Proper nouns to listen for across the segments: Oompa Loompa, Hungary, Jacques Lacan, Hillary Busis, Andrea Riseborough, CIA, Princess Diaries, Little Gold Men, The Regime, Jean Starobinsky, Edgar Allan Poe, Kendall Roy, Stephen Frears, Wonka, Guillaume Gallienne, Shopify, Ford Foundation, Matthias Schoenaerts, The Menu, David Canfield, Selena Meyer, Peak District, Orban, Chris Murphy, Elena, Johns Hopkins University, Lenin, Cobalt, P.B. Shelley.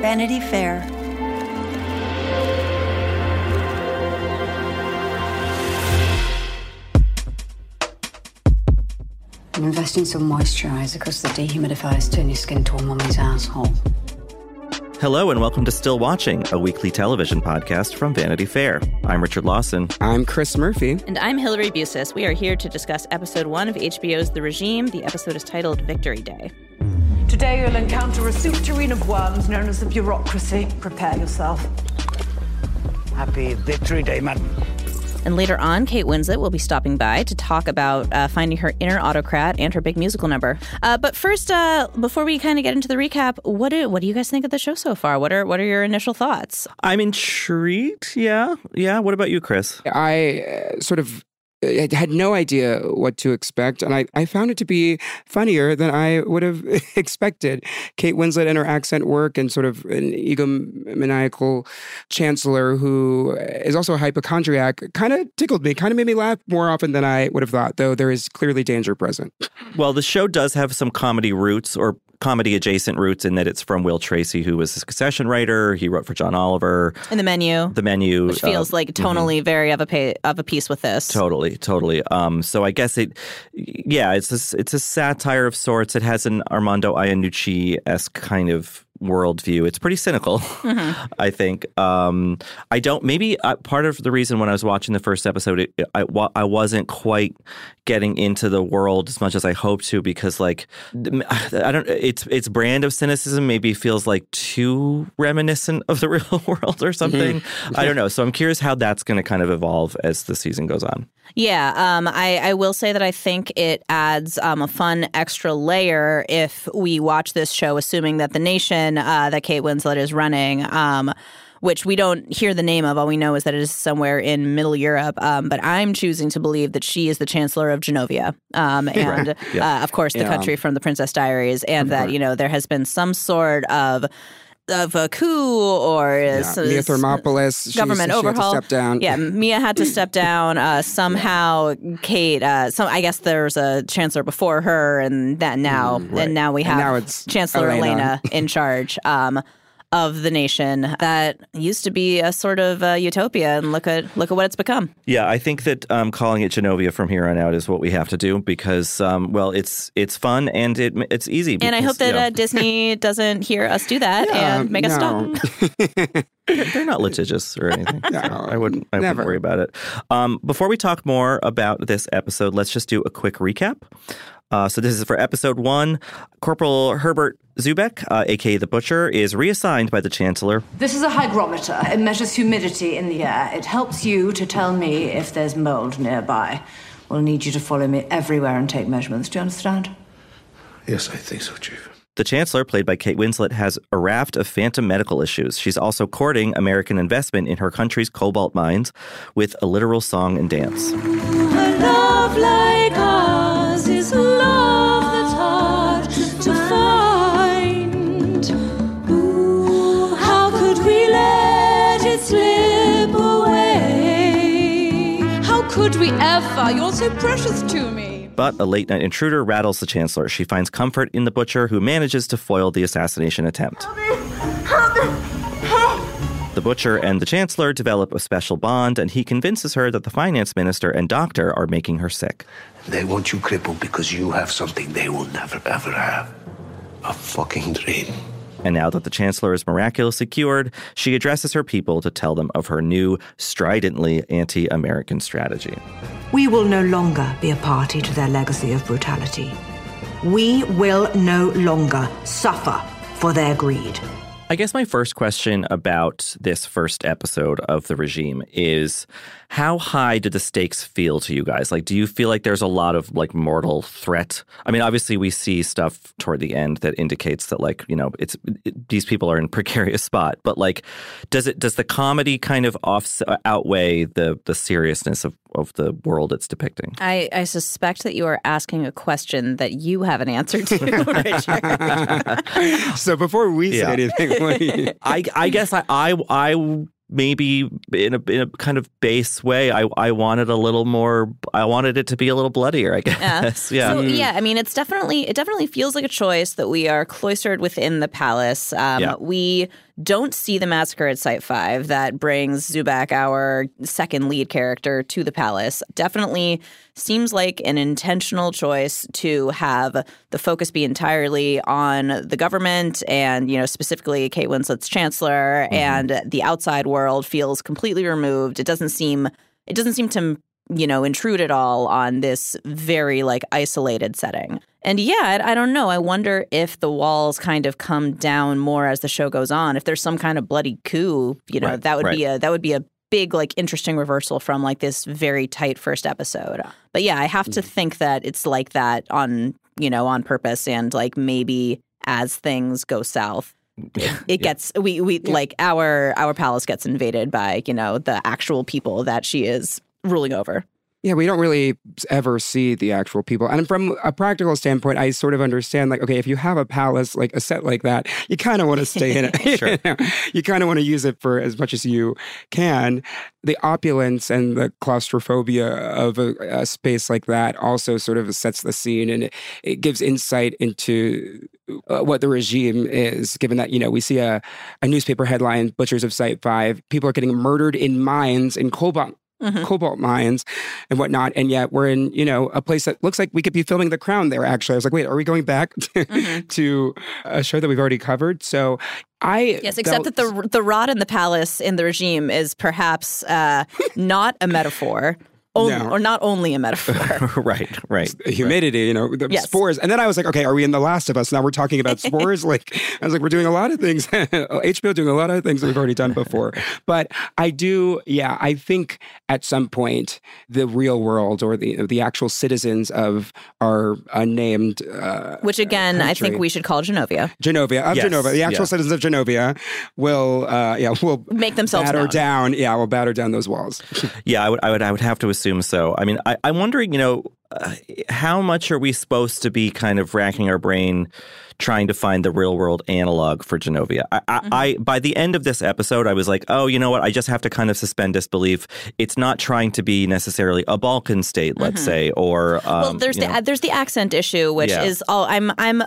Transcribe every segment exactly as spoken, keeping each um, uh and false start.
Vanity Fair. I'm investing some moisturizer because the dehumidifiers turn your skin to a mummy's asshole. Hello and welcome to Still Watching, a weekly television podcast from Vanity Fair. I'm Richard Lawson. I'm Chris Murphy. And I'm Hillary Busis. We are here to discuss episode one of H B O's The Regime. The episode is titled Victory Day. Today you'll encounter a soup-tureen of worms known as the bureaucracy. Prepare yourself. Happy Victory Day, madam. And later on, Kate Winslet will be stopping by to talk about uh, finding her inner autocrat and her big musical number. Uh, but first, uh, before we kind of get into the recap, what do what do you guys think of the show so far? What are what are your initial thoughts? I'm intrigued. Yeah, yeah. What about you, Chris? I uh, sort of I had no idea what to expect, and I, I found it to be funnier than I would have expected. Kate Winslet and her accent work, and sort of an egomaniacal chancellor who is also a hypochondriac, kind of tickled me, kind of made me laugh more often than I would have thought, though there is clearly danger present. Well, the show does have some comedy roots, or comedy-adjacent roots, in that it's from Will Tracy, who was a Succession writer. He wrote for John Oliver. And The Menu. The Menu. Which feels uh, like tonally mm-hmm. very of a, pay, of a piece with this. Totally, totally. Um, so I guess it, yeah, it's a, it's a satire of sorts. It has an Armando Iannucci-esque kind of worldview. It's pretty cynical, mm-hmm. I think. Um, I don't, maybe uh, part of the reason when I was watching the first episode, it, I, I wasn't quite getting into the world as much as I hoped to, because like, I don't, it's, it's brand of cynicism maybe feels like too reminiscent of the real world or something. Mm-hmm. I don't know. So I'm curious how that's going to kind of evolve as the season goes on. Yeah. Um, I, I will say that I think it adds um, a fun extra layer if we watch this show, assuming that the nation Uh, that Kate Winslet is running, um, which we don't hear the name of. All we know is that it is somewhere in Middle Europe. Um, but I'm choosing to believe that she is the Chancellor of Genovia, um, and yeah. uh, of course the yeah. country from the Princess Diaries, and that you know there has been some sort of of a coup or yeah. some, Mia Thermopolis government she, overhaul. She had to step down. Yeah, Mia had to step down. Uh, somehow, Kate. Uh, some, I guess there's a chancellor before her, and that now, mm, right. and now we have now Chancellor Elena, Elena in charge um, of the nation that used to be a sort of uh, utopia. And look at look at what it's become. Yeah, I think that um, calling it Genovia from here on out is what we have to do because, um, well, it's it's fun and it it's easy. Because, and I hope that you know, uh, Disney doesn't hear us do that yeah, and make no. us stop. They're not litigious or anything. No, I wouldn't. I never. wouldn't worry about it. Um, before we talk more about this episode, let's just do a quick recap. Uh, so this is for episode one. Corporal Herbert Zubek, uh, a k a the Butcher, is reassigned by the Chancellor. This is a hygrometer. It measures humidity in the air. It helps you to tell me if there's mold nearby. We'll need you to follow me everywhere and take measurements. Do you understand? Yes, I think so, Chief. The Chancellor, played by Kate Winslet, has a raft of phantom medical issues. She's also courting American investment in her country's cobalt mines with a literal song and dance. A love like ours is love that's hard to find. Ooh, how could we let it slip away? How could we ever? You're so precious to me. But a late-night intruder rattles the Chancellor. She finds comfort in the Butcher, who manages to foil the assassination attempt. Help me. Help me. Help. The Butcher and the Chancellor develop a special bond, and he convinces her that the finance minister and doctor are making her sick. They want you crippled because you have something they will never, ever have. A fucking dream. And now that the Chancellor is miraculously cured, she addresses her people to tell them of her new, stridently anti-American strategy. We will no longer be a party to their legacy of brutality. We will no longer suffer for their greed. I guess my first question about this first episode of The Regime is, how high do the stakes feel to you guys? Like, do you feel like there's a lot of, like, mortal threat? I mean, obviously, we see stuff toward the end that indicates that, like, you know, it's it, these people are in a precarious spot. But, like, does it does the comedy kind of off, outweigh the, the seriousness of, of the world it's depicting? I, I suspect that you are asking a question that you have an answer to, Richard. So before we say yeah. anything... I, I guess I, I, I maybe in a, in a kind of base way, I, I wanted a little more, I wanted it to be a little bloodier, I guess. Yeah. Yeah. So, yeah, I mean, it's definitely, it definitely feels like a choice that we are cloistered within the palace. Um, yeah. We don't see the massacre at Site Five that brings Zubak, our second lead character, to the palace. Definitely seems like an intentional choice to have the focus be entirely on the government and, you know, specifically Kate Winslet's chancellor, mm-hmm. and the outside world feels completely removed. It doesn't seem it doesn't seem to, you know, intrude at all on this very, like, isolated setting. And yeah, I don't know. I wonder if the walls kind of come down more as the show goes on. If there's some kind of bloody coup, you know, right, that would right. be a that would be a big, like, interesting reversal from, like, this very tight first episode. But yeah, I have to think that it's like that on, you know, on purpose, and, like, maybe as things go south, yeah, it yeah. gets we we yeah. like our our palace gets invaded by, you know, the actual people that she is ruling over. Yeah, we don't really ever see the actual people. And from a practical standpoint, I sort of understand, like, okay, if you have a palace, like a set like that, you kind of want to stay in it. Sure. You know? You kind of want to use it for as much as you can. The opulence and the claustrophobia of a, a space like that also sort of sets the scene, and it, it gives insight into uh, what the regime is, given that, you know, we see a, a newspaper headline, Butchers of Site Five, people are getting murdered in mines in Cobalt. Mm-hmm. Cobalt mines and whatnot. And yet we're in, you know, a place that looks like we could be filming The Crown there, actually. I was like, wait, are we going back to, mm-hmm. to a show that we've already covered? So I... Yes, except that, that the the rod in the palace in The Regime is perhaps uh, not a metaphor. Only, no. Or not only a metaphor. Right, right. Humidity, right. You know, the yes. spores. And then I was like, okay, are we in The Last of Us? Now we're talking about spores? Like, I was like, we're doing a lot of things. H B O doing a lot of things that we've already done before. But I do, yeah, I think at some point, the real world or the the actual citizens of our unnamed uh, Which again, country, I think we should call Genovia. Genovia, of yes. Genovia. The actual yeah. citizens of Genovia will, uh, yeah, will make themselves batter known. down. Yeah, will batter down those walls. yeah, I would, I would, I would have to assume Assume so. I mean, I, I'm wondering, you know, uh, how much are we supposed to be kind of racking our brain trying to find the real world analog for Genovia? I, mm-hmm. I, I by the end of this episode, I was like, oh, you know what? I just have to kind of suspend disbelief. It's not trying to be necessarily a Balkan state, let's mm-hmm. say, or um, well, there's the know. there's the accent issue, which yeah. is all I'm I'm.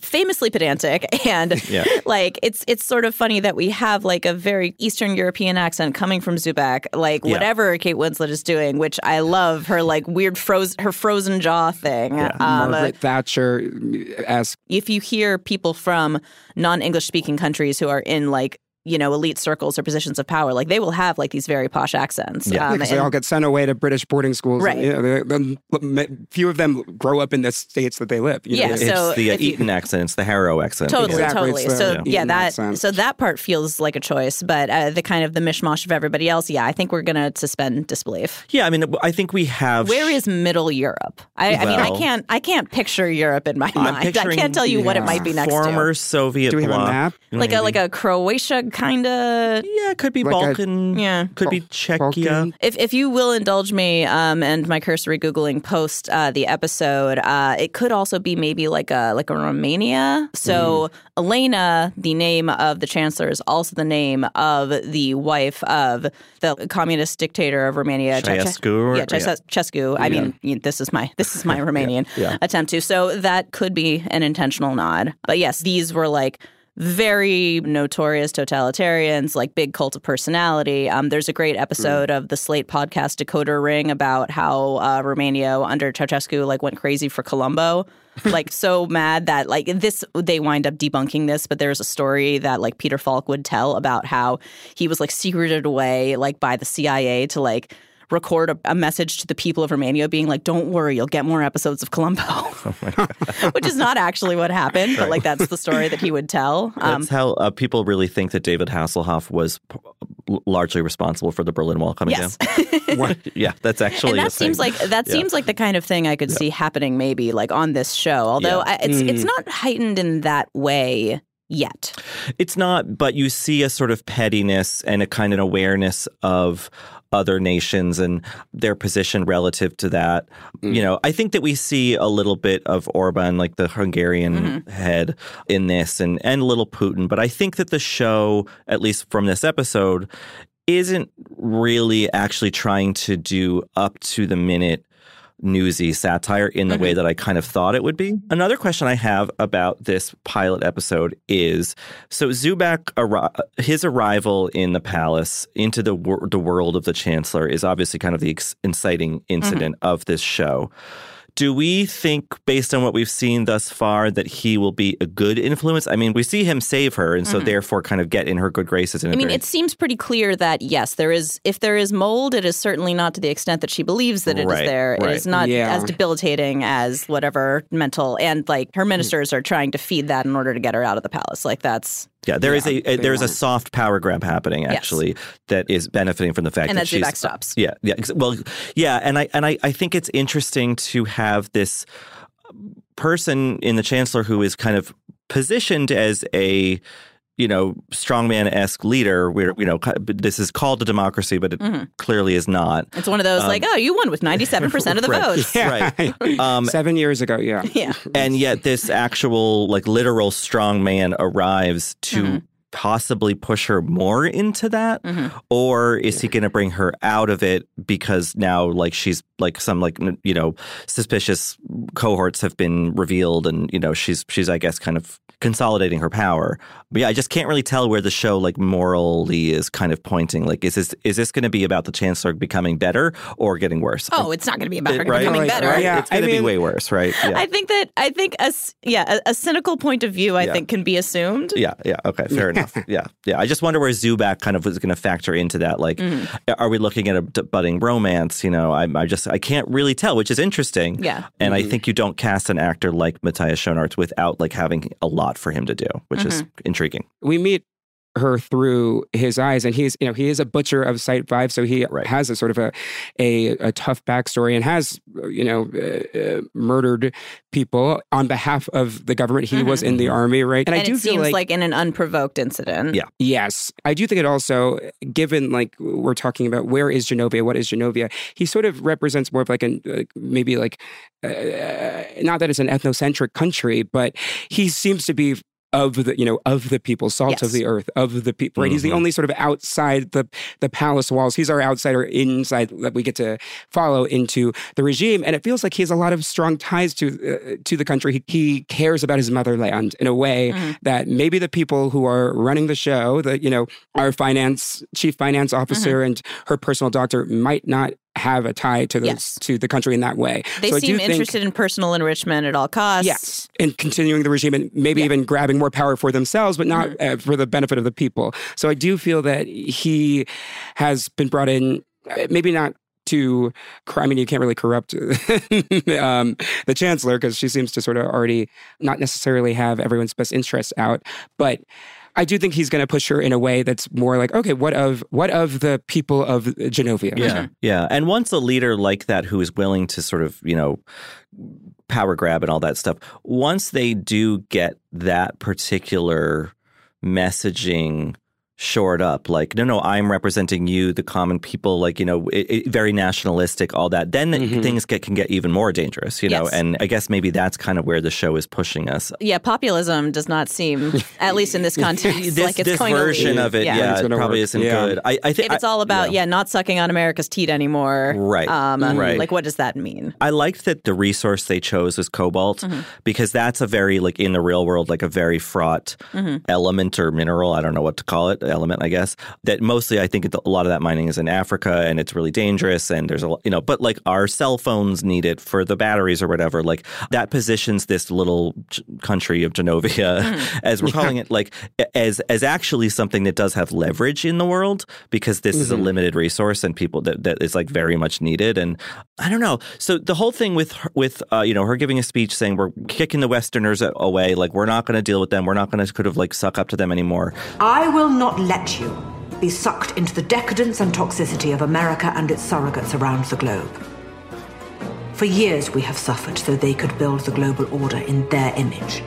famously pedantic, and yeah. like it's it's sort of funny that we have, like, a very Eastern European accent coming from Zubak, like yeah. whatever Kate Winslet is doing, which I love her, like, weird froze her frozen jaw thing. Yeah. Um, Margaret Thatcher-esque. If you hear people from non-English speaking countries who are in, like, you know, elite circles or positions of power, like they will have like these very posh accents. Yeah, um, because and, they all get sent away to British boarding schools. Right. And, you know, they're, they're, few of them grow up in the states that they live. You yeah, know? It's so the uh, Eton you, accent, it's the Harrow accent. Totally, yeah. exactly. totally. The, so yeah, yeah that accent. so that part feels like a choice, but uh, the kind of the mishmash of everybody else. Yeah, I think we're gonna suspend disbelief. Yeah, I mean, I think we have. Where is Middle Europe? I, well, I mean, I can't, I can't picture Europe in my I'm mind. I can't tell you yeah. what it might be next. Former to. Soviet. Do we have bloc, a map? Like maybe. a like a Croatia. Kind of, yeah. It could be like Balkan, a, yeah. Could be Czechia. If if you will indulge me, um, and my cursory googling post uh, the episode, uh, it could also be maybe like a like a Romania. So mm. Elena, the name of the chancellor, is also the name of the wife of the communist dictator of Romania, Ceausescu. Yeah, Ceausescu. Yeah. I mean, yeah. this is my this is my Romanian yeah. Yeah. attempt to. So that could be an intentional nod. But yes, these were like. Very notorious totalitarians, like big cult of personality. Um, there's a great episode mm. of the Slate podcast Decoder Ring about how uh, Romania under Ceausescu like went crazy for Columbo. Like so mad that like this they wind up debunking this, but there's a story that like Peter Falk would tell about how he was like secreted away like by the C I A to like record a, a message to the people of Romania being like, don't worry, you'll get more episodes of Columbo, oh my God. Which is not actually what happened. Right. But like that's the story that he would tell. Um, that's how uh, people really think that David Hasselhoff was p- largely responsible for the Berlin Wall coming yes. down. What? Yeah, that's actually and that a seems thing. Like that yeah. seems like the kind of thing I could yeah. see happening maybe like on this show, although yeah. I, it's mm. it's not heightened in that way. Yet. It's not, but you see a sort of pettiness and a kind of awareness of other nations and their position relative to that. Mm. You know, I think that we see a little bit of Orban, like the Hungarian mm-hmm. head in this and, and a little Putin. But I think that the show, at least from this episode, isn't really actually trying to do up to the minute newsy satire in the mm-hmm. way that I kind of thought it would be. Another question I have about this pilot episode is, so Zubak, his arrival in the palace into the, wor- the world of the chancellor is obviously kind of the ex- inciting incident mm-hmm. of this show. Do we think, based on what we've seen thus far, that he will be a good influence? I mean, we see him save her and so mm-hmm. therefore kind of get in her good graces. In I mean, very... it seems pretty clear that, yes, there is. If there is mold, it is certainly not to the extent that she believes that it right, is there. Right. It is not yeah. as debilitating as whatever mental and like her ministers are trying to feed that in order to get her out of the palace. Like that's. Yeah, there yeah, is a, a there is a soft power grab happening actually yes. that is benefiting from the fact and that she's backstops. Yeah, yeah. Well, yeah, and I and I, I think it's interesting to have this person in the chancellor who is kind of positioned as a you know strongman-esque leader. Where you know this is called a democracy, but it mm-hmm. clearly is not. It's one of those um, like, oh, you won with ninety-seven percent of the right, votes, yeah. right? Um, Seven years ago, yeah, yeah. And yet, this actual like literal strongman arrives to. Mm-hmm. possibly push her more into that mm-hmm. or is he going to bring her out of it because now like she's like some like you know suspicious cohorts have been revealed and you know she's she's I guess kind of consolidating her power. But yeah, I just can't really tell where the show like morally is kind of pointing. Like is this is this going to be about the chancellor becoming better or getting worse? Oh, it's not going to be about her it, right? becoming like, better. Right? Yeah. It's going to be way worse, right? Yeah. I think that I think a, yeah, a, a cynical point of view I yeah. think can be assumed. Yeah, yeah, okay, fair enough. yeah, yeah. I just wonder where Zubak kind of was going to factor into that. Like, mm-hmm. are we looking at a budding romance? You know, I, I just I can't really tell, which is interesting. Yeah, and mm-hmm. I think you don't cast an actor like Matthias Schoenaerts without like having a lot for him to do, which mm-hmm. is intriguing. We meet her through his eyes, and he's you know he is a butcher of Site Five, so he right. has a sort of a, a a tough backstory and has you know uh, uh, murdered people on behalf of the government. He mm-hmm. was in the army, right? And, and I do it feel seems like, like in an unprovoked incident. Yeah, yes, I do think it also given like we're talking about where is Genovia, what is Genovia? He sort of represents more of like an uh, maybe like uh, not that it's an ethnocentric country, but he seems to be. Of the, you know, of the people, salt yes. of the earth, of the people, right? Mm-hmm. He's the only sort of outside the the palace walls. He's our outsider inside that we get to follow into the regime. And it feels like he has a lot of strong ties to uh, to the country. He, he cares about his motherland in a way mm-hmm. that maybe the people who are running the show, the, you know, our finance, chief finance officer mm-hmm. and her personal doctor might not have a tie to the, yes. to the country in that way. They so seem interested think, in personal enrichment at all costs. Yes, in continuing the regime and maybe yeah. even grabbing more power for themselves, but not mm-hmm. uh, for the benefit of the people. So I do feel that he has been brought in, maybe not to, I mean, you can't really corrupt um, the chancellor because she seems to sort of already not necessarily have everyone's best interests out, but I do think he's going to push her in a way that's more like, okay, what of what of the people of Genovia? Yeah, yeah. And once a leader like that who is willing to sort of, you know, power grab and all that stuff, once they do get that particular messaging shored up, like, no, no, I'm representing you, the common people, like, you know, it, it, very nationalistic, all that, then mm-hmm. things get can get even more dangerous, you yes. know, and I guess maybe that's kind of where the show is pushing us. Yeah, populism does not seem, at least in this context, this, like it's this going to This version of it, yeah, yeah it probably work. isn't yeah. good. I, I think If it's all about, I, yeah. yeah, not sucking on America's teat anymore, right. Um, right. like, what does that mean? I liked that the resource they chose was cobalt, mm-hmm. because that's a very, like, in the real world, like a very fraught mm-hmm. element or mineral, I don't know what to call it, element, I guess, that mostly I think a lot of that mining is in Africa and it's really dangerous and there's a lot, you know, but like our cell phones need it for the batteries or whatever, like that positions this little country of Genovia, mm. as we're yeah. calling it, like as as actually something that does have leverage in the world because this mm-hmm. is a limited resource and people that, that is like very much needed. And I don't know. So the whole thing with, her, with uh, you know, her giving a speech saying we're kicking the Westerners away, like we're not going to deal with them. We're not going to could have like suck up to them anymore. I will not let you be sucked into the decadence and toxicity of America and its surrogates around the globe. For years we have suffered so they could build the global order in their image.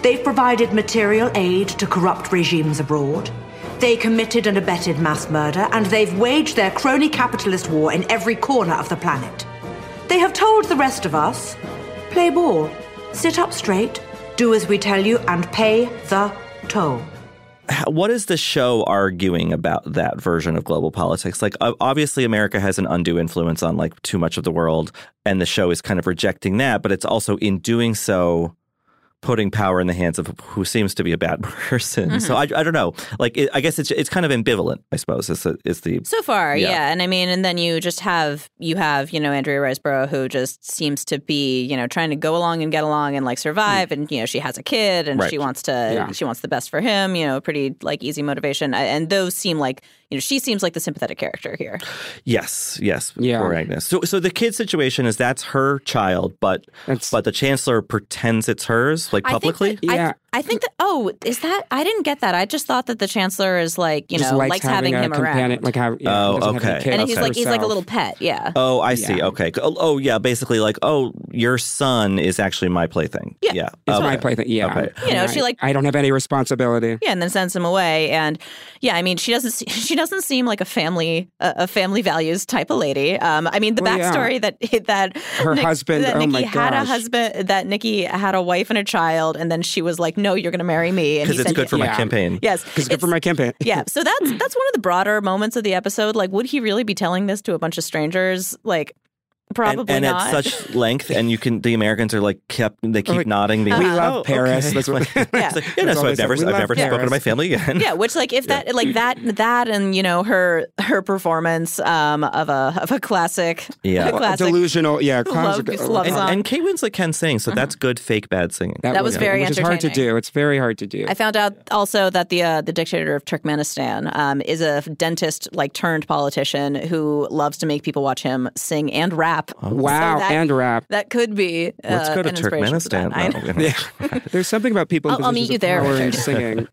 They've provided material aid to corrupt regimes abroad. They committed and abetted mass murder, and they've waged their crony capitalist war in every corner of the planet. They have told the rest of us, play ball, sit up straight, do as we tell you, and pay the toll. What is the show arguing about that version of global politics? Like, obviously, America has an undue influence on, like, too much of the world, and the show is kind of rejecting that. But it's also, in doing so, putting power in the hands of who seems to be a bad person. Mm-hmm. So I, I don't know. Like, it, I guess it's it's kind of ambivalent, I suppose, is, is the... So far, yeah. yeah. And I mean, and then you just have, you have, you know, Andrea Riseborough, who just seems to be, you know, trying to go along and get along and, like, survive. Mm. And, you know, she has a kid and right. she wants to, yeah. she wants the best for him, you know, pretty, like, easy motivation. And those seem like, you know, she seems like the sympathetic character here. Yes, yes. Yeah. Poor Agnes. So, so the kid situation is that's her child, but that's... but the chancellor pretends it's hers, like publicly? I think that, yeah. I th- I think that, oh, is that, I didn't get that. I just thought that the chancellor is like, you just know, likes, likes having, having him around. Like have, yeah, oh, okay. Have and okay. he's like, he's like a little pet, yeah. Oh, I yeah. see, okay. Oh, oh, yeah, basically like, oh, your son is actually my plaything. Yeah. yeah. It's okay. my plaything, yeah. Okay. You know, I, she like. I don't have any responsibility. Yeah, and then sends him away. And yeah, I mean, she doesn't, she doesn't. doesn't seem like a family uh, a family values type of lady. Um, I mean, the well, backstory yeah. that that her Nick, husband that oh Nikki my had gosh. a husband that Nikki had a wife and a child, and then she was like, "No, you're going to marry me," because it's said, good for yeah. my campaign. Yes, because it's good for my campaign. yeah. So that's that's one of the broader moments of the episode. Like, would he really be telling this to a bunch of strangers? Like. Probably and, and not. At such length, and you can. The Americans are like kept. They keep like, nodding. They, we uh, love oh, Paris. Okay. That's what. yeah. It's like, yeah. That's no, so I've never. I've never Paris. spoken to my family again. Yeah. Which, like, if yeah. that, like that, that, and you know, her her performance um, of a of a classic, yeah, a classic delusional, yeah, classic, love, love and, and Kate Winslet can sing, so mm-hmm. that's good fake bad singing. That, that was yeah. very which entertaining. Which is hard to do. It's very hard to do. I found out also that the uh, the dictator of Turkmenistan um, is a dentist, like turned politician who loves to make people watch him sing and rap. Oh. Wow, so that, and rap. That could be uh, Let's go to Turkmenistan. There's something about people in I'll, I'll meet you there. Richard. Singing.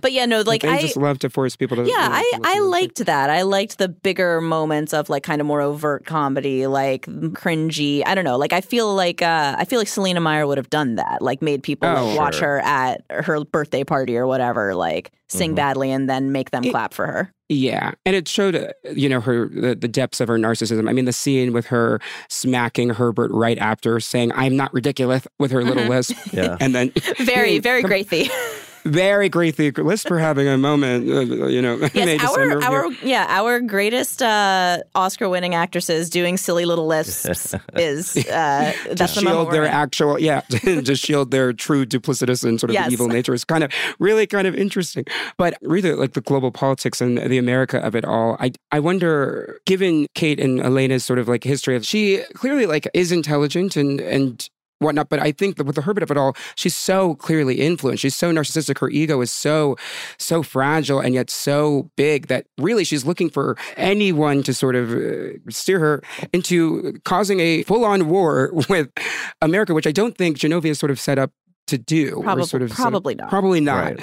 But yeah, no, like they I... They just love to force people to... Yeah, I, to I liked to that. I liked the bigger moments of like kind of more overt comedy, like cringy. I don't know. Like I feel like uh, I feel like Selena Meyer would have done that. Like made people oh, like, watch sure. her at her birthday party or whatever, like sing mm-hmm. badly and then make them it, clap for her. Yeah. And it showed, uh, you know, her the, the depths of her narcissism. I mean, the scene with her smacking Herbert right after saying, I'm not ridiculous with her little mm-hmm. lisp. Yeah. And then... very, very Gracie. very greatly. Let's for having a moment, uh, you know. Yes, our, our, yeah, our greatest uh, Oscar-winning actresses doing silly little lisps is uh, to that's the shield their in. actual, yeah, to shield their true duplicitous and sort of yes. evil nature is kind of really kind of interesting. But really, like the global politics and the America of it all, I I wonder, given Kate and Elena's sort of like history of, she clearly like is intelligent and and. whatnot. But I think that with the Herbert of it all, she's so clearly influenced. She's so narcissistic. Her ego is so, so fragile and yet so big that really she's looking for anyone to sort of uh, steer her into causing a full-on war with America, which I don't think Genovia is sort of set up to do. Probably, or sort of, probably sort of, not. Probably not. Right.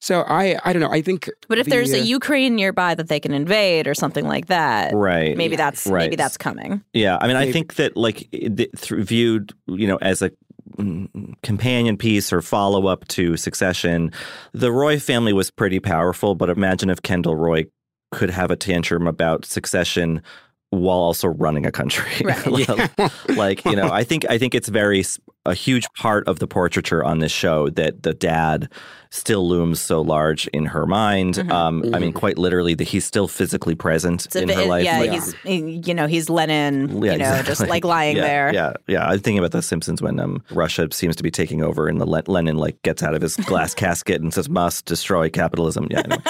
So I, I don't know. I think, but if the, there's a Ukraine nearby that they can invade or something like that, right? Maybe that's right. maybe that's coming. Yeah, I mean, maybe. I think that like th- viewed, you know, as a companion piece or follow up to Succession, the Roy family was pretty powerful. But imagine if Kendall Roy could have a tantrum about Succession while also running a country. Right. Like, you know, I think I think it's very a huge part of the portraiture on this show that the dad still looms so large in her mind. Mm-hmm. Um, mm-hmm. I mean, quite literally, that he's still physically present so in her it, life. Yeah, like, he's he, you know he's Lenin. Yeah, you know, exactly. just like lying yeah, there. Yeah, yeah. I'm thinking about The Simpsons when um, Russia seems to be taking over, and the Le- Lenin like gets out of his glass casket and says, "Must destroy capitalism." Yeah, anyway.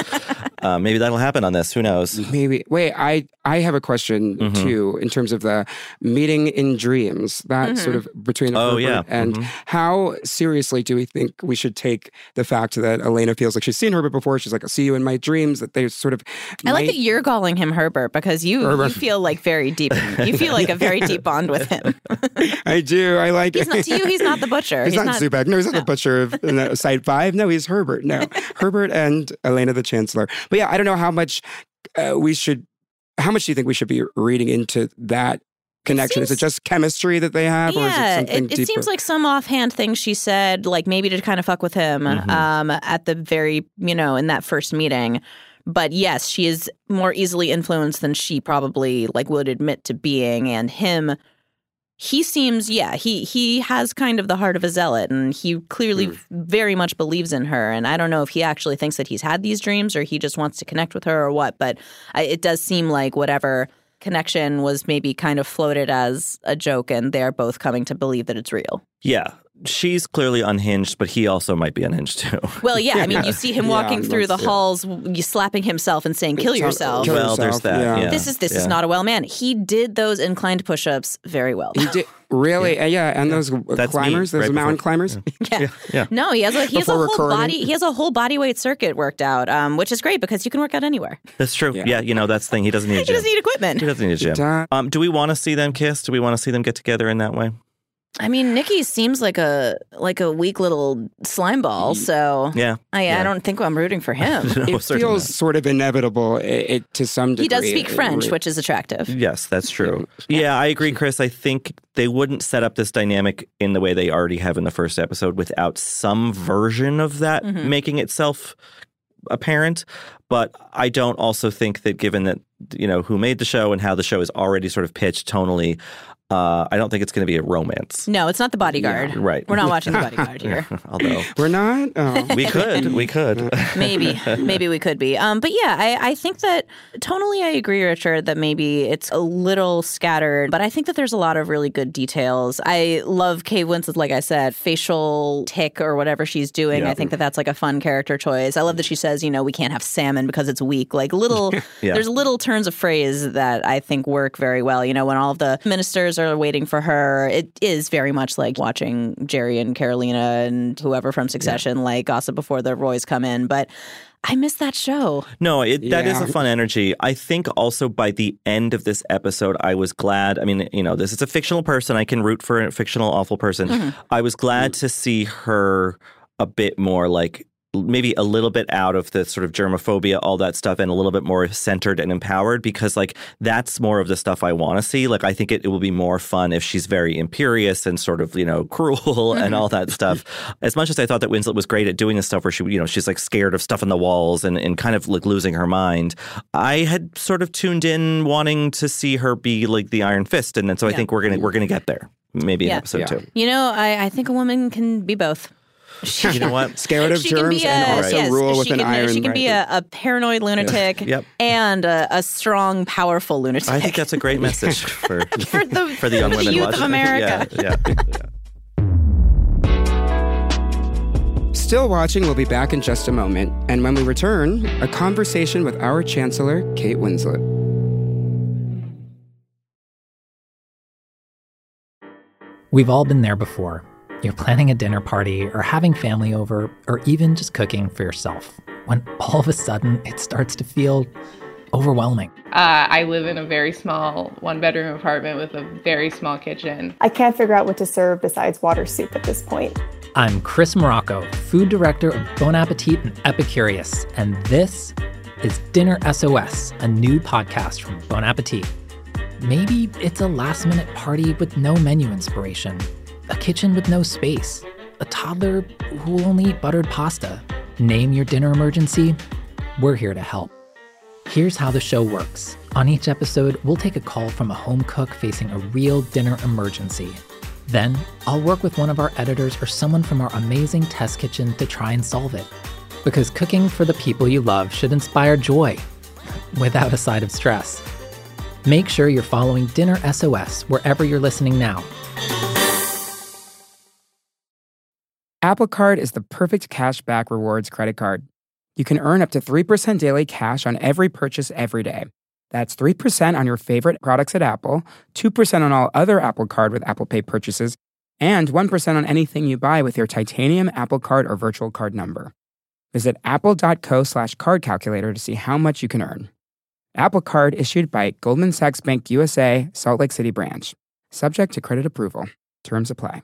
uh, maybe that'll happen on this. Who knows? Maybe. Wait, I I have a question. Mm-hmm. Too, in terms of the meeting in dreams, that mm-hmm. sort of between oh, Herbert yeah. and mm-hmm. how seriously do we think we should take the fact that Elena feels like she's seen Herbert before? She's like, I'll see you in my dreams, that they sort of... I might... like that you're calling him Herbert because you, Herbert. you feel like very deep. You feel like a very deep bond with him. I do. I like it. To you, he's not the butcher. He's, he's not, not Zubek. No, he's not no. the butcher of no, Site Five. No, he's Herbert. No, Herbert and Elena the Chancellor. But yeah, I don't know how much uh, we should... How much do you think we should be reading into that connection? It seems, is it just chemistry that they have, yeah, or is it something it, it deeper? Seems like some offhand thing she said, like maybe to kind of fuck with him mm-hmm. um, at the very, you know, in that first meeting. But yes, she is more easily influenced than she probably like would admit to being. And him, he seems, yeah, he he has kind of the heart of a zealot, and he clearly mm. very much believes in her. And I don't know if he actually thinks that he's had these dreams or he just wants to connect with her or what. But I, it does seem like whatever connection was maybe kind of floated as a joke, and they're both coming to believe that it's real. Yeah. She's clearly unhinged, but he also might be unhinged, too. Well, yeah. I mean, you see him walking yeah, through the yeah. halls, slapping himself and saying, kill yourself. Kill well, yourself. There's that. Yeah. Yeah. This is this yeah. is not a well man. He did those inclined push-ups very well. He did. Really? Yeah. yeah. And yeah. those That's climbers, me, those right mountain before. climbers. Yeah. Yeah. yeah. yeah. No, he has a, he has a whole recording. body. He has a whole body weight circuit worked out, um, which is great because you can work out anywhere. That's true. Yeah. yeah you know, that's the thing. He doesn't need a gym. He doesn't need equipment. He doesn't need a gym. Um, do we want to see them kiss? Do we want to see them get together in that way? I mean, Nikki seems like a like a weak little slime ball, so yeah, I, yeah. I don't think I'm rooting for him. no, it feels not. sort of inevitable it, it, to some degree. He does speak it, French, it, which is attractive. Yes, that's true. yeah. yeah, I agree, Chris. I think they wouldn't set up this dynamic in the way they already have in the first episode without some version of that mm-hmm. making itself apparent. But I don't also think that given that, you know, who made the show and how the show is already sort of pitched tonally, Uh, I don't think it's going to be a romance. No, it's not The Bodyguard. Yeah, right. We're not watching The Bodyguard here. Although we're not. Oh. We could. We could. maybe. Maybe we could be. Um, but yeah, I, I think that tonally I agree, Richard, that maybe it's a little scattered. But I think that there's a lot of really good details. I love Kate Winslet, like I said, facial tic or whatever she's doing. Yeah. I think that that's like a fun character choice. I love that she says, you know, we can't have salmon because it's weak. Like little, yeah. there's little turns of phrase that I think work very well. You know, when all of the ministers are waiting for her. It is very much like watching Jerry and Carolina and whoever from Succession, yeah. like gossip before the Roys come in. But I miss that show. No, it, that yeah. is a fun energy. I think also by the end of this episode, I was glad. I mean, you know, this is a fictional person. I can root for a fictional, awful person. Mm-hmm. I was glad to see her a bit more like maybe a little bit out of the sort of germophobia, all that stuff, and a little bit more centered and empowered, because like that's more of the stuff I want to see. Like I think it, it will be more fun if she's very imperious and sort of, you know, cruel and all that stuff. As much as I thought that Winslet was great at doing this stuff where she, you know, she's like scared of stuff on the walls and, and kind of like losing her mind, I had sort of tuned in wanting to see her be like the Iron Fist. And then so yeah. I think we're going to we're going to get there maybe yeah. in episode yeah. two. You know, I, I think a woman can be both. she, you know what? Scared of germs a, and also yes, rule with an can, iron. She can right. be a, a paranoid lunatic yep. and a, a strong, powerful lunatic. I think that's a great message for, for, the, for the young for women the youth watching. Of America. Yeah, yeah, yeah. Still Watching will be back in just a moment. And when we return, a conversation with our chancellor, Kate Winslet. We've all been there before. You're planning a dinner party or having family over or even just cooking for yourself when all of a sudden it starts to feel overwhelming. Uh, I live in a very small one-bedroom apartment with a very small kitchen. I can't figure out what to serve besides water soup at this point. I'm Chris Morocco, food director of Bon Appetit and Epicurious, and this is Dinner S O S, a new podcast from Bon Appetit. Maybe it's a last-minute party with no menu inspiration, a kitchen with no space, a toddler who will only eat buttered pasta. Name your dinner emergency, we're here to help. Here's how the show works. On each episode, we'll take a call from a home cook facing a real dinner emergency. Then, I'll work with one of our editors or someone from our amazing test kitchen to try and solve it. Because cooking for the people you love should inspire joy, without a side of stress. Make sure you're following Dinner S O S wherever you're listening now. Apple Card is the perfect cash back rewards credit card. You can earn up to three percent daily cash on every purchase every day. That's three percent on your favorite products at Apple, two percent on all other Apple Card with Apple Pay purchases, and one percent on anything you buy with your titanium Apple Card or virtual card number. Visit apple.co slash card calculator to see how much you can earn. Apple Card issued by Goldman Sachs Bank U S A, Salt Lake City branch. Subject to credit approval. Terms apply.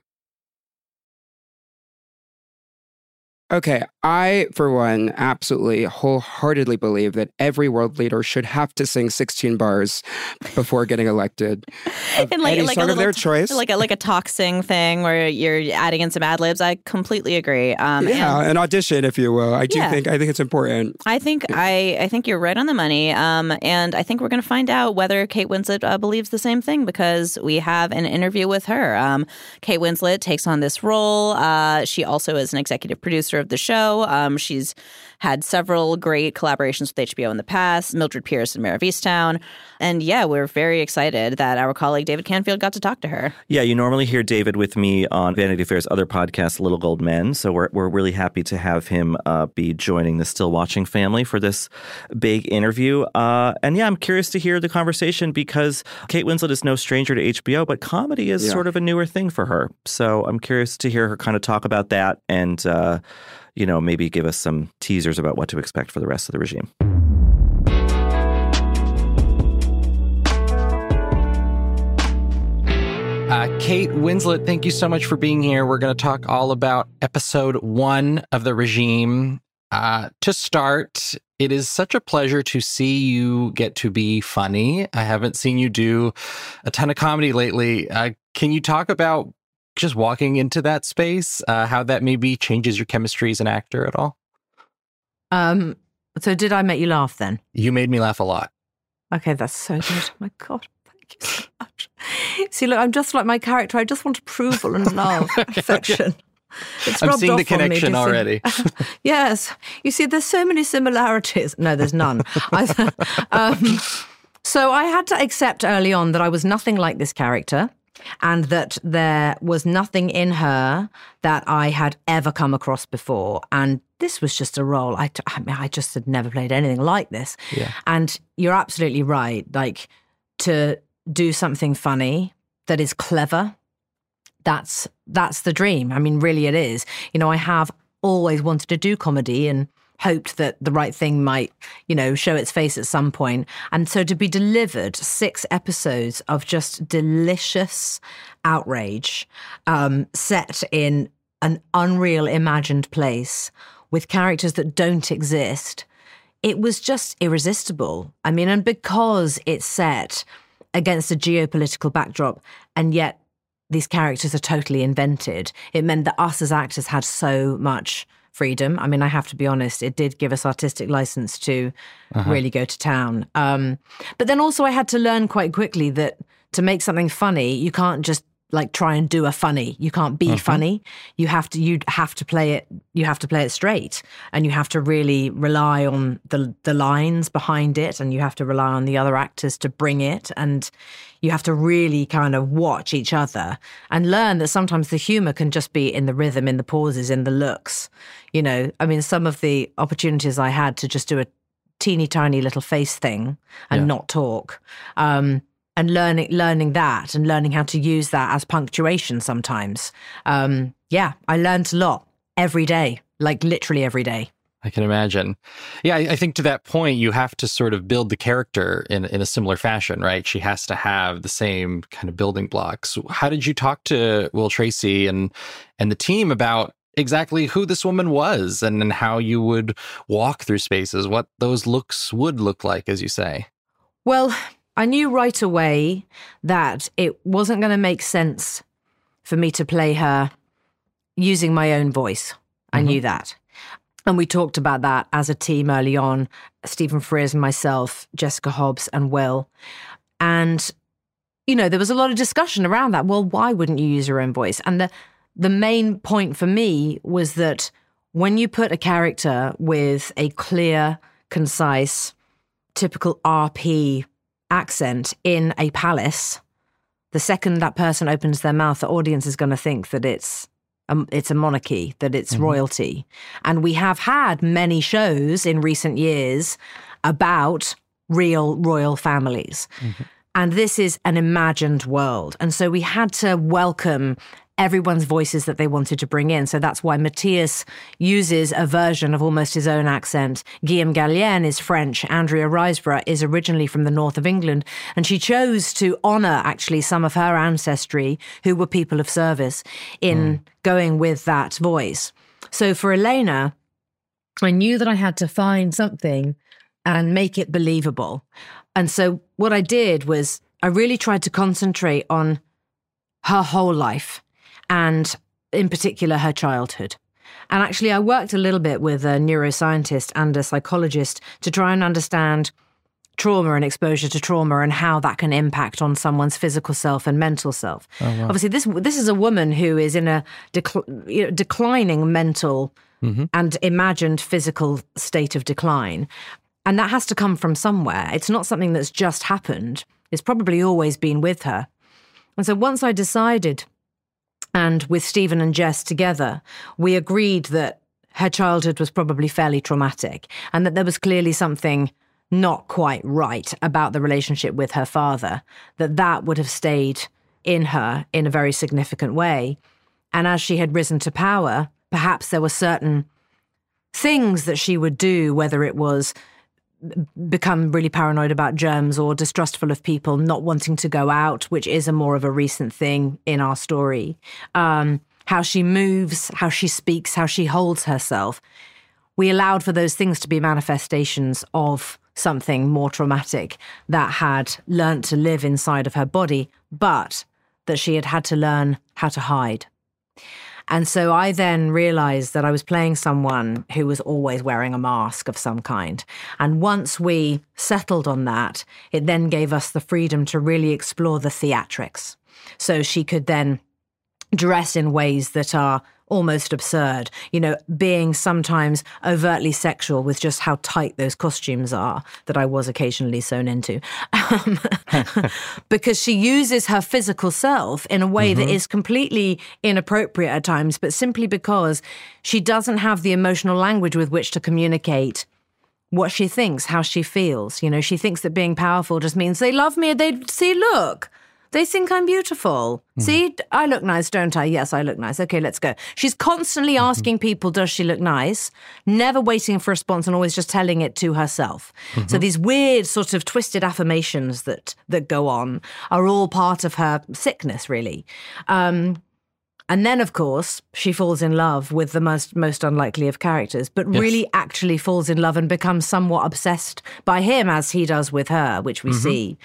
Okay, I, for one, absolutely wholeheartedly believe that every world leader should have to sing sixteen bars before getting elected. Of and like, any like song a little, of their choice. Like a, like a talk sing thing where you're adding in some ad libs. I completely agree. Um, yeah, and, an audition, if you will. I do yeah. think I think it's important. I think yeah. I, I think you're right on the money. Um, and I think we're going to find out whether Kate Winslet uh, believes the same thing because we have an interview with her. Um, Kate Winslet takes on this role. Uh, she also is an executive producer of the show. Um, she's had several great collaborations with H B O in the past, Mildred Pierce and Mayor of Easttown. And yeah, we're very excited that our colleague David Canfield got to talk to her. Yeah, you normally hear David with me on Vanity Fair's other podcast, Little Gold Men. So we're we're really happy to have him uh, be joining the Still Watching family for this big interview. Uh, and yeah, I'm curious to hear the conversation because Kate Winslet is no stranger to H B O, but comedy is yeah. sort of a newer thing for her. So I'm curious to hear her kind of talk about that and uh, you know, maybe give us some teasers about what to expect for the rest of the regime. Uh, Kate Winslet, thank you so much for being here. We're going to talk all about episode one of The Regime. Uh, to start, it is such a pleasure to see you get to be funny. I haven't seen you do a ton of comedy lately. Uh, can you talk about just walking into that space, uh, how that maybe changes your chemistry as an actor at all? Um. So did I make you laugh then? You made me laugh a lot. Okay, that's so good. My God, thank you so much. See, look, I'm just like my character. I just want approval and love, affection. It's I'm seeing the connection already. Yes. You see, there's so many similarities. No, there's none. I, um, so I had to accept early on that I was nothing like this character. And that there was nothing in her that I had ever come across before. And this was just a role. I, I mean, I just had never played anything like this. Yeah. And you're absolutely right. Like, to do something funny that is clever, that's that's the dream. I mean, really it is. You know, I have always wanted to do comedy and hoped that the right thing might, you know, show its face at some point. And so to be delivered six episodes of just delicious outrage um, set in an unreal imagined place with characters that don't exist, it was just irresistible. I mean, and because it's set against a geopolitical backdrop and yet these characters are totally invented, it meant that us as actors had so much freedom. I mean, I have to be honest, it did give us artistic license to uh-huh. really go to town. Um, but then also I had to learn quite quickly that to make something funny, you can't just like try and do a funny. You can't be mm-hmm. funny. You have to you have to play it you have to play it straight, and you have to really rely on the the lines behind it, and you have to rely on the other actors to bring it, and you have to really kind of watch each other and learn that sometimes the humor can just be in the rhythm, in the pauses, in the looks. You know, I mean, some of the opportunities I had to just do a teeny tiny little face thing and yeah. not talk. Um, and learning learning that and learning how to use that as punctuation sometimes. Um, yeah, I learned a lot every day, like literally every day. I can imagine. Yeah, I, I think to that point, you have to sort of build the character in, in a similar fashion, right? She has to have the same kind of building blocks. How did you talk to Will Tracy and and the team about exactly who this woman was and, and how you would walk through spaces, what those looks would look like, as you say? Well, I knew right away that it wasn't going to make sense for me to play her using my own voice. Mm-hmm. I knew that. And we talked about that as a team early on, Stephen Frears and myself, Jessica Hobbs and Will. And, you know, there was a lot of discussion around that. Well, why wouldn't you use your own voice? And the the main point for me was that when you put a character with a clear, concise, typical R P accent in a palace, the second that person opens their mouth, the audience is going to think that it's um, it's a monarchy, that it's mm-hmm. royalty. And we have had many shows in recent years about real royal families. Mm-hmm. And this is an imagined world. And so we had to welcome everyone's voices that they wanted to bring in. So that's why Matthias uses a version of almost his own accent. Guillaume Gallienne is French. Andrea Riseborough is originally from the north of England. And she chose to honour actually some of her ancestry who were people of service in mm. going with that voice. So for Elena, I knew that I had to find something and make it believable. And so what I did was I really tried to concentrate on her whole life, and in particular, her childhood. And actually, I worked a little bit with a neuroscientist and a psychologist to try and understand trauma and exposure to trauma and how that can impact on someone's physical self and mental self. Oh, wow. Obviously, this this is a woman who is in a dec- you know, declining mental mm-hmm. and imagined physical state of decline. And that has to come from somewhere. It's not something that's just happened. It's probably always been with her. And so once I decided, and with Stephen and Jess together, we agreed that her childhood was probably fairly traumatic and that there was clearly something not quite right about the relationship with her father, that that would have stayed in her in a very significant way. And as she had risen to power, perhaps there were certain things that she would do, whether it was become really paranoid about germs or distrustful of people, not wanting to go out, which is a more of a recent thing in our story. Um, how she moves, how she speaks, how she holds herself. We allowed for those things to be manifestations of something more traumatic that had learnt to live inside of her body, but that she had had to learn how to hide. And so I then realized that I was playing someone who was always wearing a mask of some kind. And once we settled on that, it then gave us the freedom to really explore the theatrics. So she could then dress in ways that are almost absurd, you know, being sometimes overtly sexual with just how tight those costumes are that I was occasionally sewn into. Um, because she uses her physical self in a way mm-hmm. that is completely inappropriate at times, but simply because she doesn't have the emotional language with which to communicate what she thinks, how she feels. You know, she thinks that being powerful just means they love me, they see, look, they think I'm beautiful. Mm-hmm. See, I look nice, don't I? Yes, I look nice. Okay, let's go. She's constantly asking mm-hmm. people, does she look nice? Never waiting for a response and always just telling it to herself. Mm-hmm. So these weird sort of twisted affirmations that that go on are all part of her sickness, really. Um, and then, of course, she falls in love with the most, most unlikely of characters, but yes. really actually falls in love and becomes somewhat obsessed by him as he does with her, which we mm-hmm. see.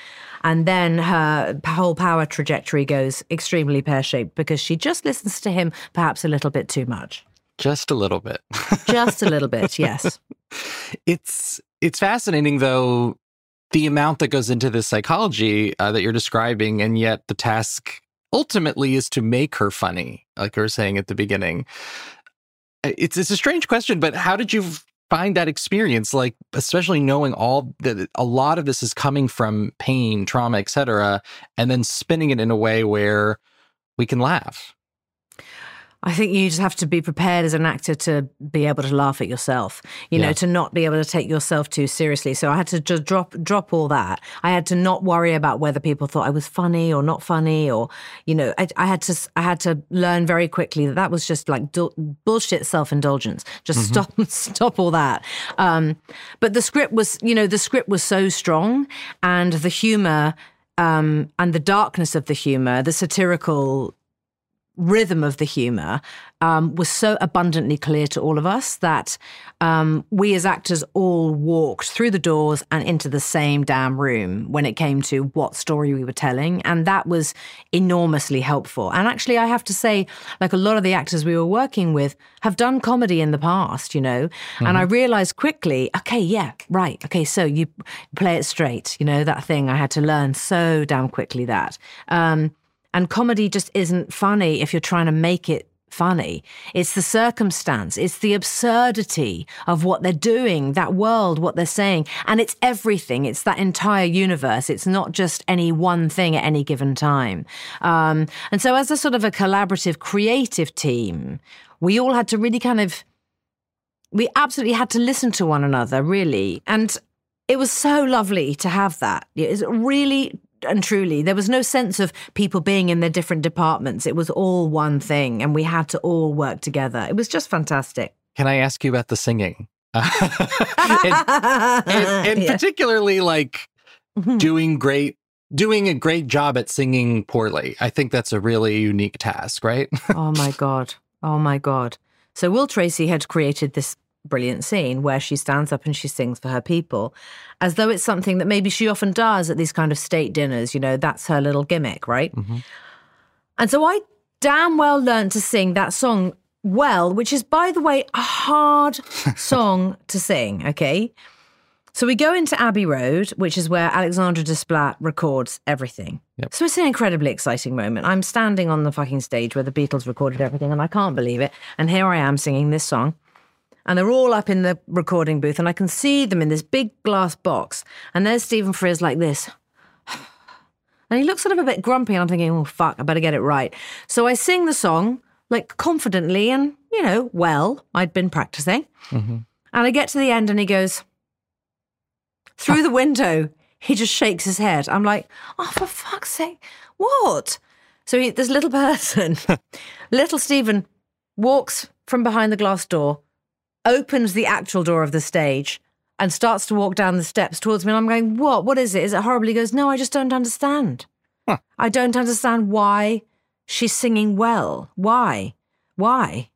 And then her whole power trajectory goes extremely pear-shaped because she just listens to him perhaps a little bit too much. Just a little bit. Just a little bit, yes. It's it's fascinating, though, the amount that goes into this psychology uh, that you're describing, and yet the task ultimately is to make her funny, like you were saying at the beginning. It's it's a strange question, but how did you find that experience? Like, especially knowing all that a lot of this is coming from pain, trauma, et cetera, and then spinning it in a way where we can laugh. I think you just have to be prepared as an actor to be able to laugh at yourself, you yeah. know, to not be able to take yourself too seriously. So I had to just drop drop all that. I had to not worry about whether people thought I was funny or not funny, or, you know, I, I had to I had to learn very quickly that that was just like du- bullshit self-indulgence. Just mm-hmm. stop stop all that. Um, but the script was, you know, the script was so strong, and the humor um, and the darkness of the humor, the satirical rhythm of the humour um, was so abundantly clear to all of us that um, we as actors all walked through the doors and into the same damn room when it came to what story we were telling. And that was enormously helpful. And actually, I have to say, like, a lot of the actors we were working with have done comedy in the past, you know, mm-hmm. and I realised quickly, okay, yeah, right. Okay, so you play it straight, you know, that thing. I had to learn so damn quickly that. Um, And comedy just isn't funny if you're trying to make it funny. It's the circumstance. It's the absurdity of what they're doing, that world, what they're saying. And it's everything. It's that entire universe. It's not just any one thing at any given time. Um, and so as a sort of a collaborative, creative team, we all had to really kind of, we absolutely had to listen to one another, really. And it was so lovely to have that. It was really... And truly, there was no sense of people being in their different departments. It was all one thing, and we had to all work together. It was just fantastic. Can I ask you about the singing? and and, and yeah. particularly, like, doing great, doing a great job at singing poorly. I think that's a really unique task, right? Oh, my God. Oh, my God. So Will Tracy had created this brilliant scene where she stands up and she sings for her people, as though it's something that maybe she often does at these kind of state dinners. You know, that's her little gimmick, right? Mm-hmm. And so I damn well learned to sing that song well, which is, by the way, a hard song to sing, okay? So we go into Abbey Road, which is where Alexandre Desplat records everything. Yep. So it's an incredibly exciting moment. I'm standing on the fucking stage where the Beatles recorded everything, and I can't believe it. And here I am singing this song. And they're all up in the recording booth, and I can see them in this big glass box. And there's Stephen Frears like this. And he looks sort of a bit grumpy, and I'm thinking, oh, fuck, I better get it right. So I sing the song, like, confidently and, you know, well, I'd been practicing. Mm-hmm. And I get to the end, and he goes, through the window, he just shakes his head. I'm like, oh, for fuck's sake, what? So he, this little person, little Stephen, walks from behind the glass door, opens the actual door of the stage and starts to walk down the steps towards me. And I'm going, what? What is it? Is it horrible? He goes, no, I just don't understand. Huh. I don't understand why she's singing well. Why? Why?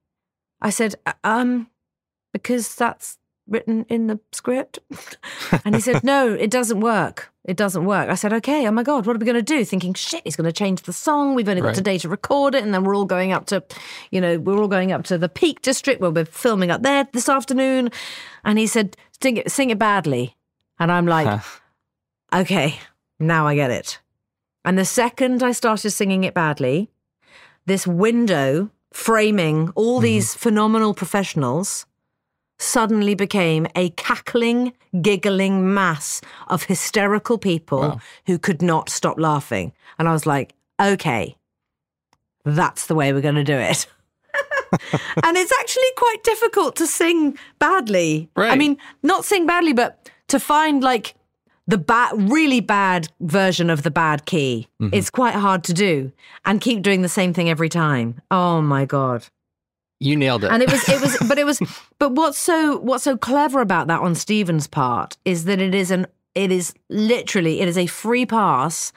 I said, um, because that's written in the script. And he said, no, it doesn't work. It doesn't work. I said, okay, oh my God, what are we going to do? Thinking, shit, he's going to change the song. We've only got right. today to record it. And then we're all going up to, you know, we're all going up to the Peak District where we're filming up there this afternoon. And he said, sing it, sing it badly. And I'm like, huh. okay, now I get it. And the second I started singing it badly, this window framing all mm. these phenomenal professionals suddenly became a cackling, giggling mass of hysterical people wow. who could not stop laughing. And I was like, okay, that's the way we're going to do it. And it's actually quite difficult to sing badly. Right. I mean, not sing badly, but to find, like, the ba- really bad version of the bad key. Mm-hmm. It's quite hard to do and keep doing the same thing every time. Oh, my God. You nailed it. And it was, it was, but it was, but what's so, what's so clever about that on Stephen's part is that it is an, it is literally, it is a free pass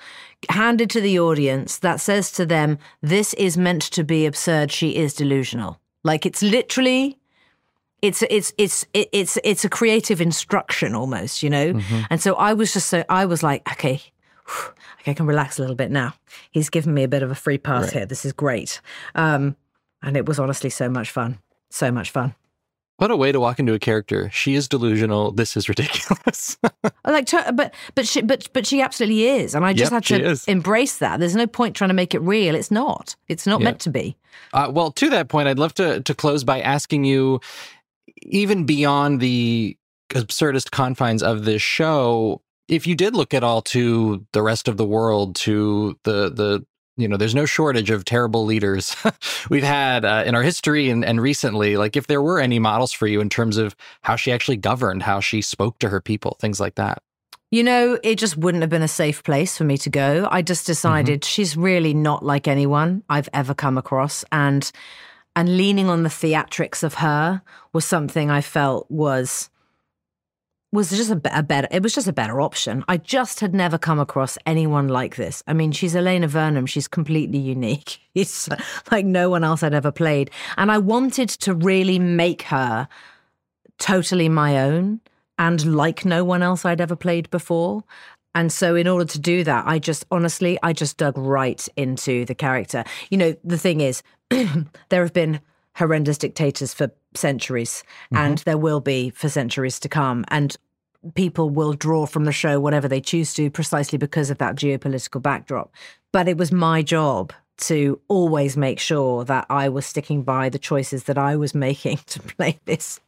handed to the audience that says to them, this is meant to be absurd. She is delusional. Like, it's literally, it's, it's, it's, it's, it's, it's a creative instruction almost, you know? Mm-hmm. And so I was just so, I was like, okay, whew, okay, I can relax a little bit now. He's given me a bit of a free pass right. here. This is great. Um, And it was honestly so much fun, so much fun. What a way to walk into a character. She is delusional. This is ridiculous. like, but but she but but she absolutely is, and I just yep, had to embrace that. There's no point trying to make it real. It's not. It's not yep. meant to be. Uh, well, to that point, I'd love to to close by asking you, even beyond the absurdist confines of this show, if you did look at all to the rest of the world, to the the. You know, there's no shortage of terrible leaders we've had uh, in our history and, and recently. Like, if there were any models for you in terms of how she actually governed, how she spoke to her people, things like that. You know, it just wouldn't have been a safe place for me to go. I just decided mm-hmm. she's really not like anyone I've ever come across. And and leaning on the theatrics of her was something I felt was... was just a, a better, it was just a better option. I just had never come across anyone like this. I mean, she's Elena Vernon. She's completely unique. It's like no one else I'd ever played. And I wanted to really make her totally my own and like no one else I'd ever played before. And so in order to do that, I just, honestly, I just dug right into the character. You know, the thing is, there have been horrendous dictators for centuries, mm-hmm. and there will be for centuries to come. And people will draw from the show whatever they choose to, precisely because of that geopolitical backdrop. But it was my job to always make sure that I was sticking by the choices that I was making to play this,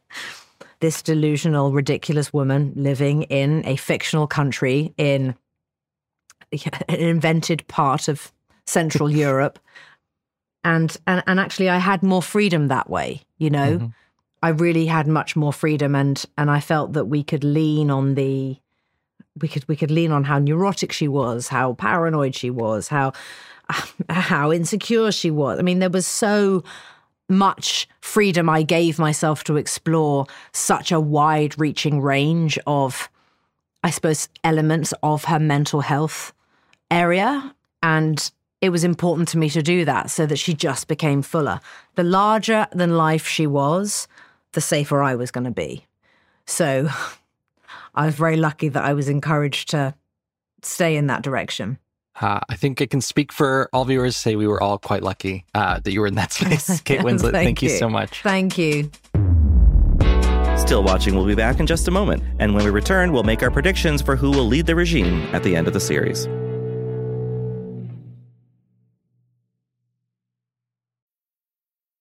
this delusional, ridiculous woman living in a fictional country in an invented part of Central Europe. And, and and actually, I had more freedom that way, you know. Mm-hmm. I really had much more freedom, and and I felt that we could lean on the, we could we could lean on how neurotic she was, how paranoid she was, how how insecure she was. I mean, there was so much freedom I gave myself to explore such a wide-reaching range of, I suppose, elements of her mental health area, and. It was important to me to do that so that she just became fuller. The larger than life she was, the safer I was going to be. So I was very lucky that I was encouraged to stay in that direction. Uh, I think I can speak for all viewers to say we were all quite lucky uh, that you were in that space. Kate Winslet, thank, thank you so much. Thank you. Still Watching will be back in just a moment. And when we return, we'll make our predictions for who will lead the regime at the end of the series.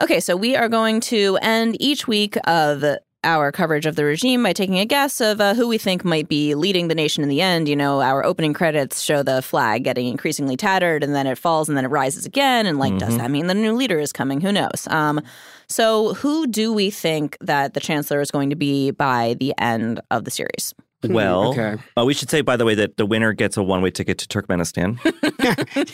Okay, so we are going to end each week of our coverage of the regime by taking a guess of uh, who we think might be leading the nation in the end. You know, our opening credits show the flag getting increasingly tattered, and then it falls, and then it rises again. And, like, mm-hmm. does that mean the new leader is coming? Who knows? Um, so who do we think that the chancellor is going to be by the end of the series? Well, okay. uh, we should say, by the way, that the winner gets a one-way ticket to Turkmenistan.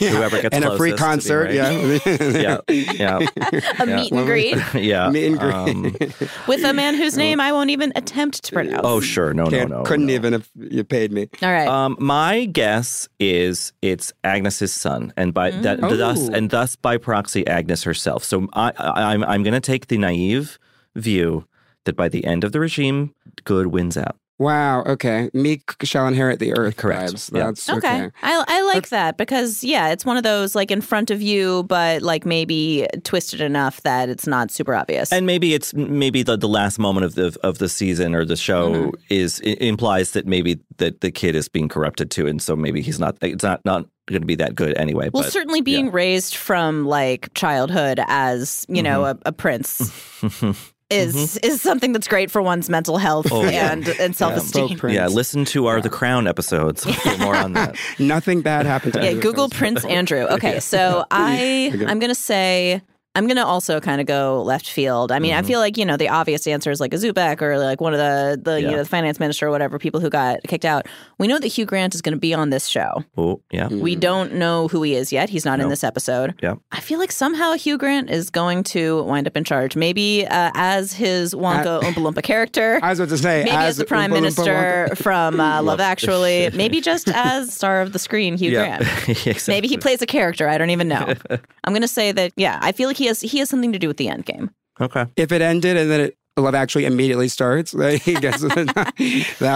yeah. Whoever gets and a free concert, right. yeah. yeah, yeah, a yeah. meet and greet, yeah, meet and greet um, with a man whose name I won't even attempt to pronounce. Oh, sure, no, Can't, no, no, couldn't no. even if you paid me. All right, um, my guess is it's Agnes's son, and by mm. that, oh. thus, and thus by proxy, Agnes herself. So I, I, I'm, I'm going to take the naive view that by the end of the regime, good wins out. Wow, okay. Meek shall inherit the earth. Correct. Vibes. That's yeah. okay. okay. I, I like That's, that because, yeah, it's one of those, like, in front of you, but, like, maybe twisted enough that it's not super obvious. And maybe it's maybe the, the last moment of the of the season or the show mm-hmm. is implies that maybe that the kid is being corrupted too, and so maybe he's not. It's not not going to be that good anyway. Well, but, certainly being yeah. raised from like childhood as, you mm-hmm. know, a, a prince is mm-hmm. is something that's great for one's mental health oh, and, yeah. and self-esteem. Yeah, yeah, listen to our yeah. The Crown episodes. We'll more on that. Nothing bad happened to yeah, Andrew. Google Prince Andrew. Okay, yeah. so I, I'm going to say... I'm going to also kind of go left field. I mean, mm-hmm. I feel like, you know, the obvious answer is like a Zubek or like one of the the, yeah. you know, the finance minister or whatever, people who got kicked out. We know that Hugh Grant is going to be on this show. Oh, yeah. Mm-hmm. We don't know who he is yet. He's not no. in this episode. Yeah. I feel like somehow Hugh Grant is going to wind up in charge. Maybe uh, as his Wonka Oompa Loompa character. I was about to say. Maybe as, as the prime Oompa minister Oompa from uh, Love Actually. Maybe just as star of the screen, Hugh yeah. Grant. Exactly. Maybe he plays a character. I don't even know. I'm going to say that, yeah, I feel like he He has, he has something to do with the end game. Okay. If it ended and then it, Love Actually immediately starts, I guess that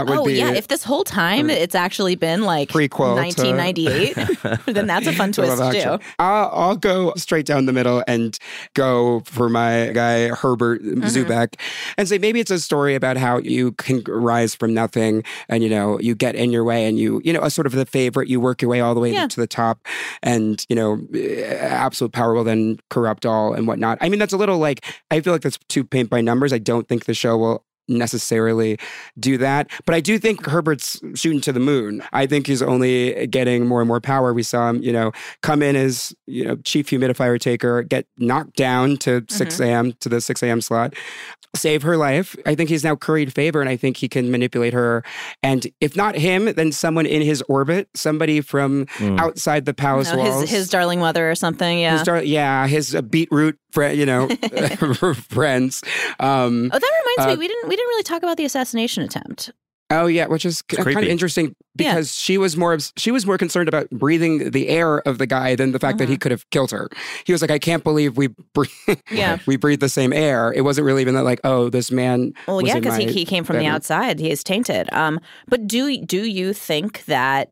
would oh, be... Oh, yeah. It. If this whole time it's actually been like prequel nineteen ninety-eight, to... then that's a fun twist to do. I'll, I'll go straight down the middle and go for my guy Herbert mm-hmm. Zubek and say maybe it's a story about how you can rise from nothing and, you know, you get in your way and you, you know, a sort of the favorite, you work your way all the way yeah. to the top and, you know, absolute power will then corrupt all and whatnot. I mean, that's a little like, I feel like that's too paint by numbers. I don't think the show will necessarily do that. But I do think Herbert's shooting to the moon. I think he's only getting more and more power. We saw him, you know, come in as, you know, chief humidifier taker, get knocked down to mm-hmm. six a.m. to the six a.m. slot, save her life. I think he's now curried favor and I think he can manipulate her. And if not him, then someone in his orbit, somebody from mm. outside the palace no, walls. His, his darling mother or something, yeah. His dar- yeah, his uh, beetroot friend, you know, friends. Um, oh, that reminds uh, me, we didn't, we didn't really talk about the assassination attempt. Oh yeah, which is c- kind of interesting because yeah. she was more she was more concerned about breathing the air of the guy than the fact mm-hmm. that he could have killed her. He was like, I can't believe we breathe, yeah. we breathe the same air. It wasn't really even that like, oh, this man. Well, was yeah, because he, he came from bedroom. The outside. He is tainted. Um, but do do you think that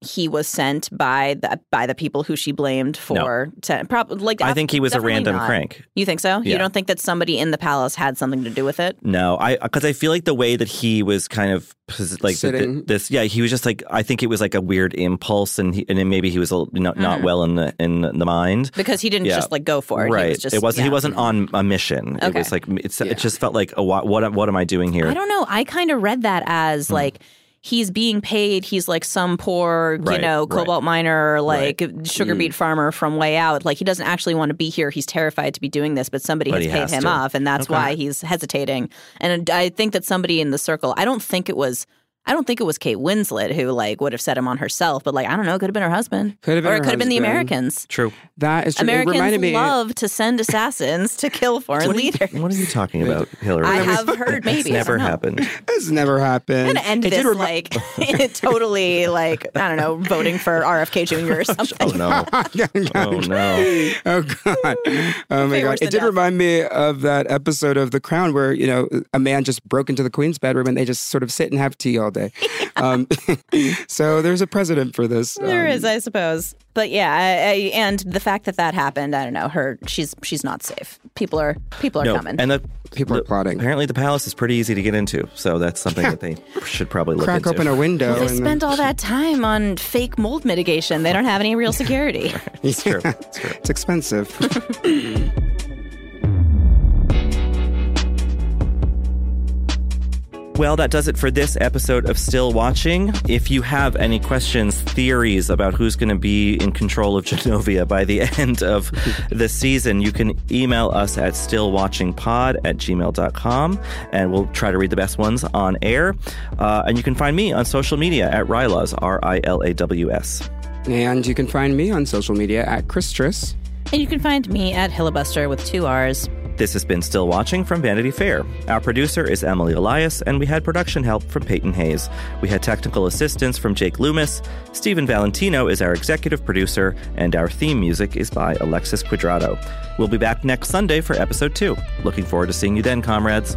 he was sent by the by the people who she blamed for no. ten, prob- like I think he was a random not. crank. You think so? Yeah. You don't think that somebody in the palace had something to do with it? No, I because I feel like the way that he was kind of like sitting. The, this yeah he was just like I think it was like a weird impulse and he, and then maybe he was a, not, mm-hmm. not well in the in the mind because he didn't yeah. just like go for it. Right. He was just, it wasn't yeah. he wasn't on a mission. Okay. It was like it's, yeah. it just felt like a, what what am I doing here? I don't know. I kind of read that as hmm. like. He's being paid. He's like some poor, right, you know, cobalt right. miner, like right. sugar beet mm. farmer from way out. Like he doesn't actually want to be here. He's terrified to be doing this, but somebody but has paid has him to. off. And that's okay. why he's hesitating. And I think that somebody in the circle, I don't think it was I don't think it was Kate Winslet who, like, would have set him on herself. But, like, I don't know. It could have been her husband. Could have been Or it could husband. have been the Americans. True. That is true. Americans me, love it, to send assassins to kill foreign what leaders. You, what are you talking about, Hillary? I have heard maybe. It's never happened. It's never happened. I'm going to end it this, rem- like, totally, like, I don't know, voting for R F K Junior or something. Oh, no. Oh, no. Oh, God. Oh, my God. It did death. remind me of that episode of The Crown where, you know, a man just broke into the Queen's bedroom and they just sort of sit and have tea all day. Yeah. Um, so there's a precedent for this. There um, is, I suppose. But yeah, I, I, and the fact that that happened, I don't know. Her, she's she's not safe. People are people are no, coming, and the people the, are plotting. Apparently, the palace is pretty easy to get into, so that's something yeah. that they should probably look crack into. Crack open a window. Well, they spent then... all that time on fake mold mitigation. They don't have any real security. It's true. It's true. It's expensive. Well, that does it for this episode of Still Watching. If you have any questions, theories about who's going to be in control of Genovia by the end of the season, you can email us at stillwatchingpod at gmail dot com, and we'll try to read the best ones on air. Uh, and you can find me on social media at Rylaws, R I L A W S. And you can find me on social media at Chris Triss. And you can find me at Hilibuster with two R's. This has been Still Watching from Vanity Fair. Our producer is Emily Elias, and we had production help from Peyton Hayes. We had technical assistance from Jake Loomis. Stephen Valentino is our executive producer, and our theme music is by Alexis Quadrado. We'll be back next Sunday for episode two. Looking forward to seeing you then, comrades.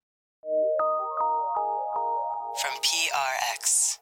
From P R X.